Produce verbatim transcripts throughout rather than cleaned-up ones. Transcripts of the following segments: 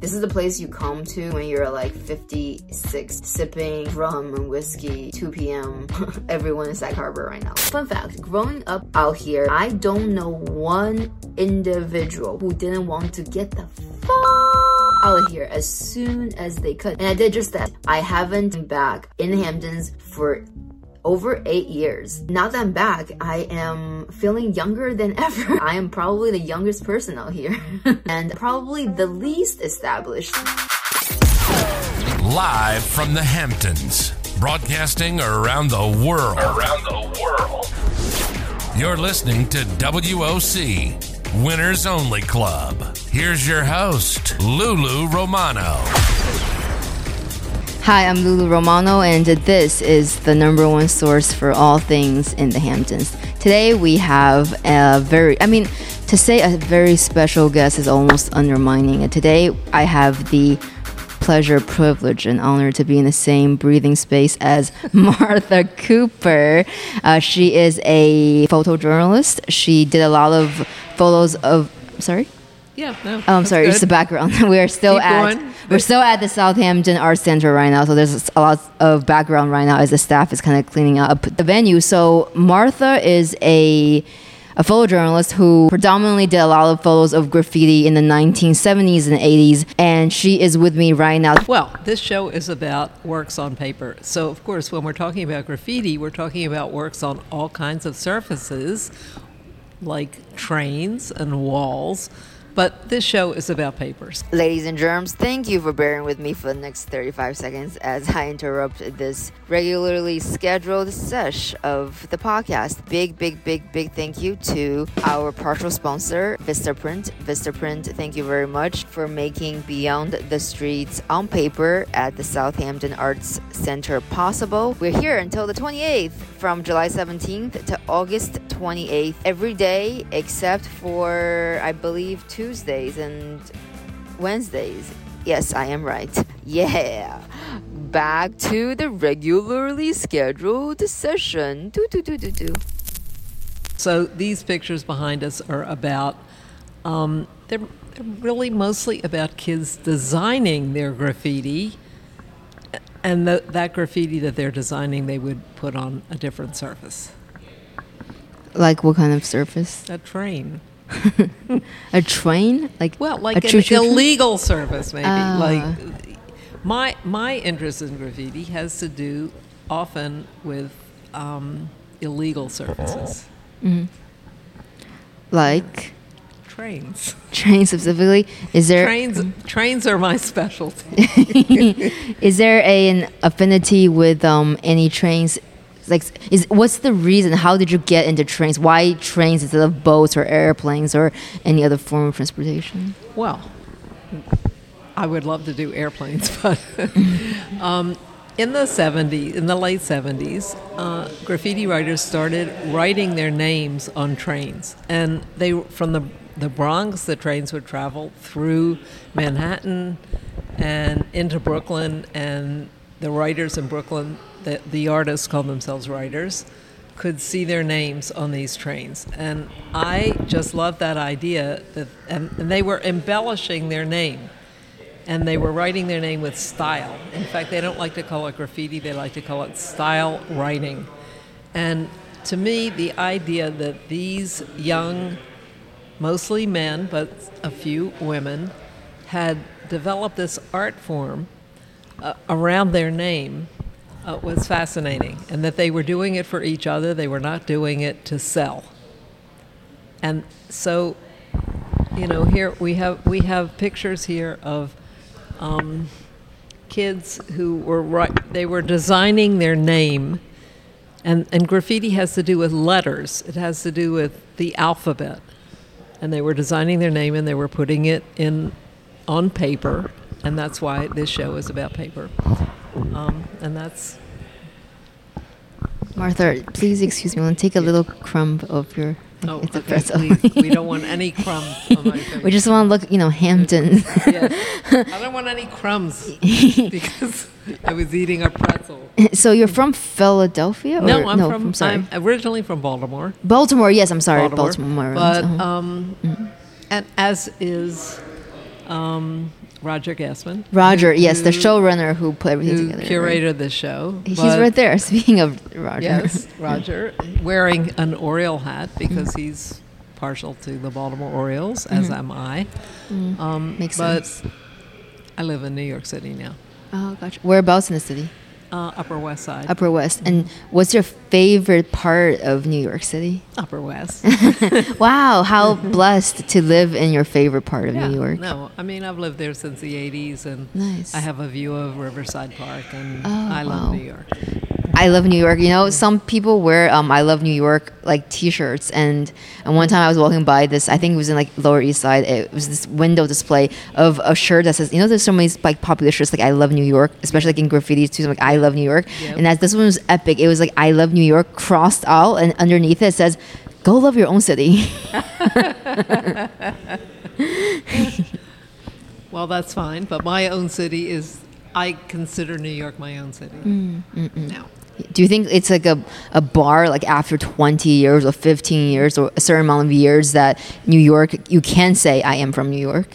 This is the place you come to when you're like fifty-six, sipping rum and whiskey, two p m Everyone in Sag Harbor right now. Fun fact, growing up out here, I don't know one individual who didn't want to get the fuck out of here as soon as they could. And I did just that. I haven't been back in the Hamptons for over eight years. Now that I'm back, I am feeling younger than ever. I am probably the youngest person out here and probably the least established. Live from the Hamptons, broadcasting around the world. Around the world. You're listening to W O C, Winners Only Club. Here's your host, Lulu Romano. Hi, I'm Lulu Romano, and this is the number one source for all things in the Hamptons. Today we have a very, I mean, to say a very special guest is almost undermining it. Today I have the pleasure, privilege, and honor to be in the same breathing space as Martha Cooper. Uh, she is a photojournalist. She did a lot of photos of, sorry? Yeah, no. Oh, I'm sorry, good. It's the background. We are still Keep at going. We're still at the Southampton Art Center right now, so there's a lot of background right now as the staff is kind of cleaning up the venue. So Martha is a a photojournalist who predominantly did a lot of photos of graffiti in the nineteen seventies and eighties, and she is with me right now. Well, this show is about works on paper. So, of course, when we're talking about graffiti, we're talking about works on all kinds of surfaces, like trains and walls. But this show is about papers. Ladies and germs, thank you for bearing with me for the next thirty-five seconds as I interrupt this regularly scheduled sesh of the podcast. Big, big, big, big thank you to our partial sponsor, Vistaprint. Vistaprint, thank you very much for making Beyond the Streets on Paper at the Southampton Arts Center possible. We're here until the twenty-eighth, from July seventeenth to August twenty-eighth, every day except for, I believe, two Tuesdays and Wednesdays. Yes, I am right. Yeah. Back to the regularly scheduled session. Do, do, do, do, do. So these pictures behind us are about, um, they're, they're really mostly about kids designing their graffiti. And the, that graffiti that they're designing, they would put on a different surface. Like what kind of surface? A train. A train, like well, like an illegal service, maybe. Uh, like my my interest in graffiti has to do often with um, illegal services, mm-hmm. like trains. Trains specifically. Is there trains? Um, trains are my specialty. Is there a, an affinity with um, any trains? Like, is what's the reason? How did you get into trains? Why trains instead of boats or airplanes or any other form of transportation? Well, I would love to do airplanes, but um, in the seventies, in the late seventies, uh, graffiti writers started writing their names on trains, and they from the the Bronx. The trains would travel through Manhattan and into Brooklyn, and the writers in Brooklyn. The, the artists called themselves writers, could see their names on these trains. And I just loved that idea. That, and, and they were embellishing their name. And they were writing their name with style. In fact, they don't like to call it graffiti. They like to call it style writing. And to me, the idea that these young, mostly men, but a few women, had developed this art form uh, around their name Uh, was fascinating, and that they were doing it for each other. They were not doing it to sell. And so, you know, here we have we have pictures here of um, kids who were right. They were designing their name, and and graffiti has to do with letters. It has to do with the alphabet, and they were designing their name and they were putting it in on paper, and that's why this show is about paper. Um, and that's Martha. Please excuse me. I want to take a little crumb of your. Oh, it's okay. Please, we don't want any crumbs. On my face. We just want to look, you know, Hamptons. Yeah. I don't want any crumbs because I was eating a pretzel. So you're from Philadelphia? Or? No, I'm no, from. I'm, sorry. I'm originally from Baltimore. Baltimore, yes. I'm sorry, Baltimore. Baltimore but uh-huh. um, mm-hmm. and as is. Um, Roger Gassman. Roger, who, yes, the showrunner who put everything who together. Curated right? the show. He's right there. Speaking of Roger, yes, Roger, wearing an Oriole hat because mm-hmm. he's partial to the Baltimore Orioles, as mm-hmm. am I. Mm-hmm. Um, Makes but sense. I live in New York City now. Oh, gotcha. Whereabouts in the city? Uh, Upper West Side. Upper West. And what's your favorite part of New York City? Upper West. Wow, how blessed to live in your favorite part of yeah, New York. No, I mean, I've lived there since the eighties, and nice. I have a view of Riverside Park, and oh, I love wow. New York. I love New York. You know, some people wear um, I love New York, like, T-shirts. And, and one time I was walking by this, I think it was in, like, Lower East Side. It was this window display of a shirt that says, you know, there's so many, like, popular shirts, like, I love New York, especially, like, in graffiti, too. So, like, I love New York. Yep. And as this one was epic. It was, like, I love New York crossed out. And underneath it says, go love your own city. Well, that's fine. But my own city is, I consider New York my own city. Mm, now. Do you think it's like a, a bar, like after twenty years or fifteen years or a certain amount of years that New York, you can say, I am from New York?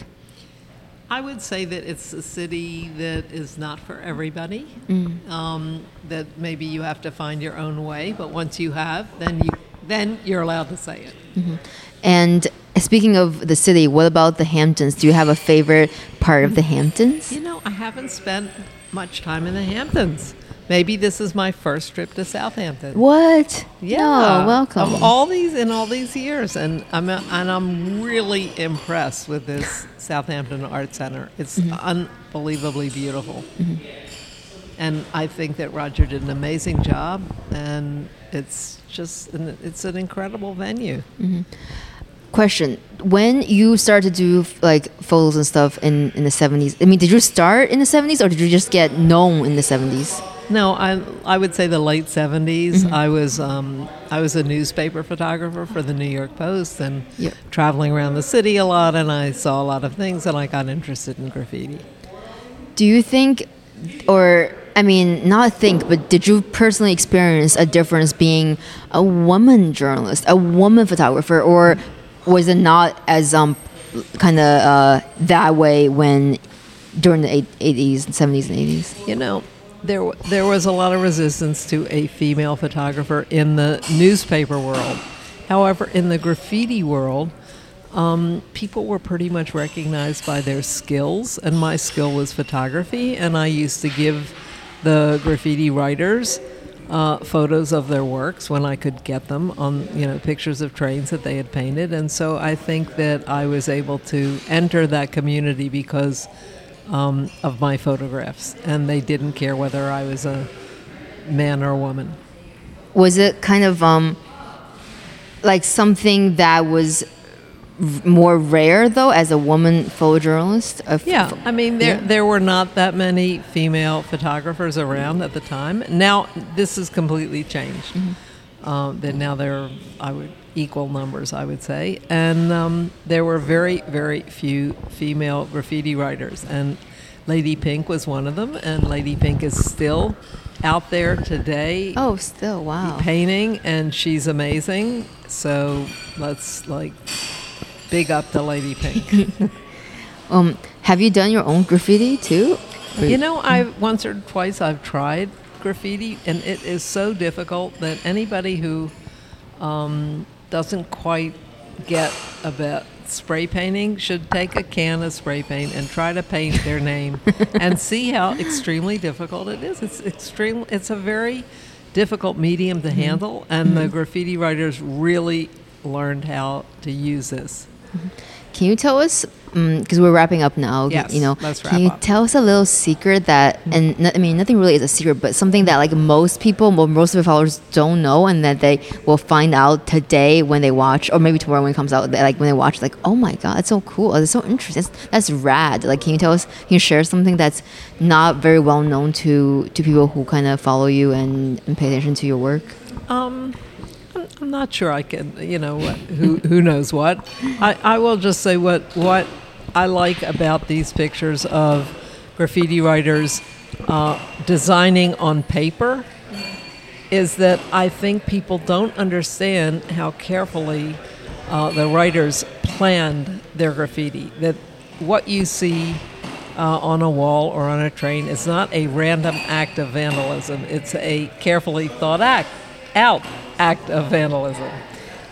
I would say that it's a city that is not for everybody, mm. um, that maybe you have to find your own way. But once you have, then, you, then you're allowed to say it. Mm-hmm. And speaking of the city, what about the Hamptons? Do you have a favorite part of the Hamptons? You know, I haven't spent much time in the Hamptons. Maybe this is my first trip to Southampton. What? Yeah, no, welcome. Of all these in all these years, and I'm a, and I'm really impressed with this Southampton Art Center. It's mm-hmm. unbelievably beautiful, mm-hmm. and I think that Roger did an amazing job. And it's just an, it's an incredible venue. Mm-hmm. Question: when you started to do like photos and stuff in in the seventies, I mean, did you start in the seventies or did you just get known in the seventies? No, I I would say the late seventies. Mm-hmm. I was um, I was a newspaper photographer for the New York Post and yep. traveling around the city a lot, and I saw a lot of things, and I got interested in graffiti. Do you think, or I mean, not think, but did you personally experience a difference being a woman journalist, a woman photographer, or was it not as um kind of uh, that way when during the eighties and seventies and eighties? You know. There, there was a lot of resistance to a female photographer in the newspaper world. However, in the graffiti world, um, people were pretty much recognized by their skills, and my skill was photography, and I used to give the graffiti writers uh, photos of their works when I could get them, on, you know, pictures of trains that they had painted, and so I think that I was able to enter that community because Um, of my photographs, and they didn't care whether I was a man or a woman. Was it kind of um, like something that was r- more rare, though, as a woman photojournalist? A f- yeah, I mean, there yeah. there were not that many female photographers around mm-hmm. at the time. Now this has completely changed. Mm-hmm. Um, that now there are, I would equal numbers, I would say, and um, there were very, very few female graffiti writers, and Lady Pink was one of them, and Lady Pink is still out there today. Oh, still, wow. Painting, and she's amazing, so let's, like, big up to Lady Pink. um, have you done your own graffiti, too? You know, I've once or twice I've tried graffiti, and it is so difficult that anybody who um, doesn't quite get about spray painting should take a can of spray paint and try to paint their name and see how extremely difficult it is. It's extreme. It's a very difficult medium to mm-hmm. handle, and mm-hmm. the graffiti writers really learned how to use this. Can you tell us, because um, we're wrapping up now, yes, you know, let's wrap can you up. Tell us a little secret that, and not, I mean, nothing really is a secret, but something that like most people, well, most of your followers don't know, and that they will find out today when they watch, or maybe tomorrow when it comes out, like when they watch, like, oh my God, that's so cool. That's so interesting. That's, that's rad. Like, can you tell us, can you share something that's not very well known to, to people who kind of follow you and, and pay attention to your work? Um... I'm not sure I can, you know, what, who who knows what. I, I will just say what, what I like about these pictures of graffiti writers uh, designing on paper is that I think people don't understand how carefully uh, the writers planned their graffiti, that what you see uh, on a wall or on a train is not a random act of vandalism. It's a carefully thought act, out act of vandalism.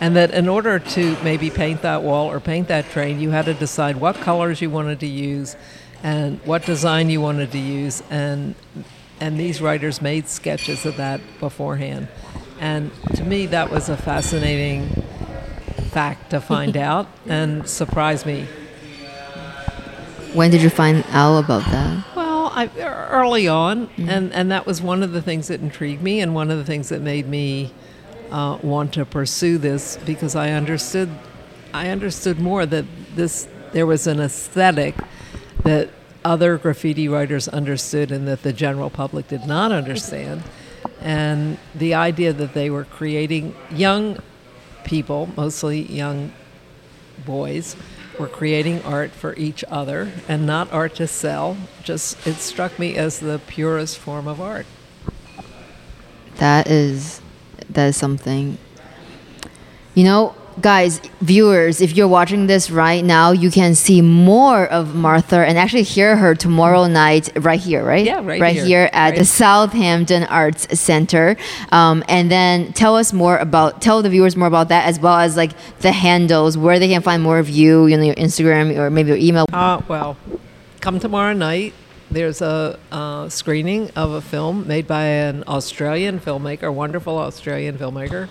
And that in order to maybe paint that wall or paint that train, you had to decide what colors you wanted to use and what design you wanted to use. And and these writers made sketches of that beforehand. And to me, that was a fascinating fact to find out and surprised me. When did you find out about that? Well, I, early on. Mm-hmm. And, and that was one of the things that intrigued me and one of the things that made me uh, want to pursue this, because I understood I understood more that this there was an aesthetic that other graffiti writers understood and that the general public did not understand. And the idea that they were creating young people, mostly young boys, were creating art for each other and not art to sell. Just, it struck me as the purest form of art. That is, that is something. You know, guys, viewers, if you're watching this right now, you can see more of Martha and actually hear her tomorrow night right here, right? Yeah, right, right here. here at right. the Southampton Arts Center. Um, and then tell us more about, tell the viewers more about that, as well as like the handles, where they can find more of you, you know, your Instagram or maybe your email. Uh, well, come tomorrow night. There's a uh, screening of a film made by an Australian filmmaker, wonderful Australian filmmaker,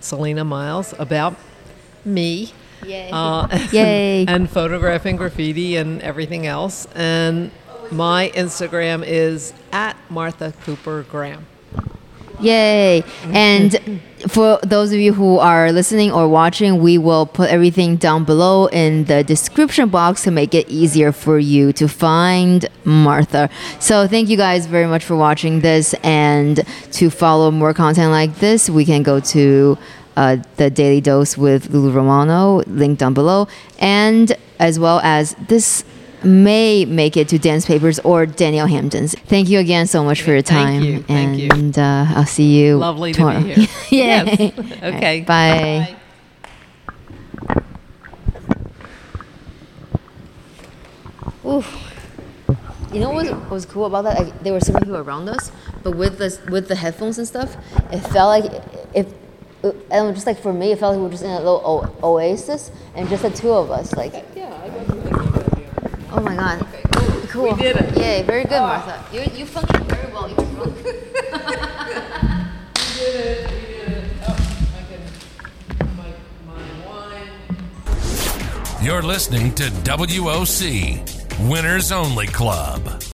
Selena Miles, about me. Yay. Uh, and, Yay. and photographing graffiti and everything else. And my Instagram is at Martha Cooper Gram. Yay. And for those of you who are listening or watching, we will put everything down below in the description box to make it easier for you to find Martha. So thank you guys very much for watching this. And to follow more content like this, we can go to Uh, the Daily Dose with Lulu Romano, linked down below, and as well as this may make it to Dance Papers or Danielle Hampton's. Thank you again so much for your time. Thank you. Thank you. And uh, I'll see you Lovely tomorrow. to be here. Yes. Okay. Right, bye. Bye. Oof. You know what was, was cool about that? Like, there were so many people around us, but with the with the headphones and stuff, it felt like if. And just like for me, it felt like we were just in a little o- oasis, and just the two of us, like. Yeah, I got really good idea. Oh my God. Okay, cool. cool. We did it. Yay, very good, oh. Martha. You you functioned very well. You were wrong. We did it. We did it. Oh, I can. My my wine. You're listening to W O C Winners Only Club.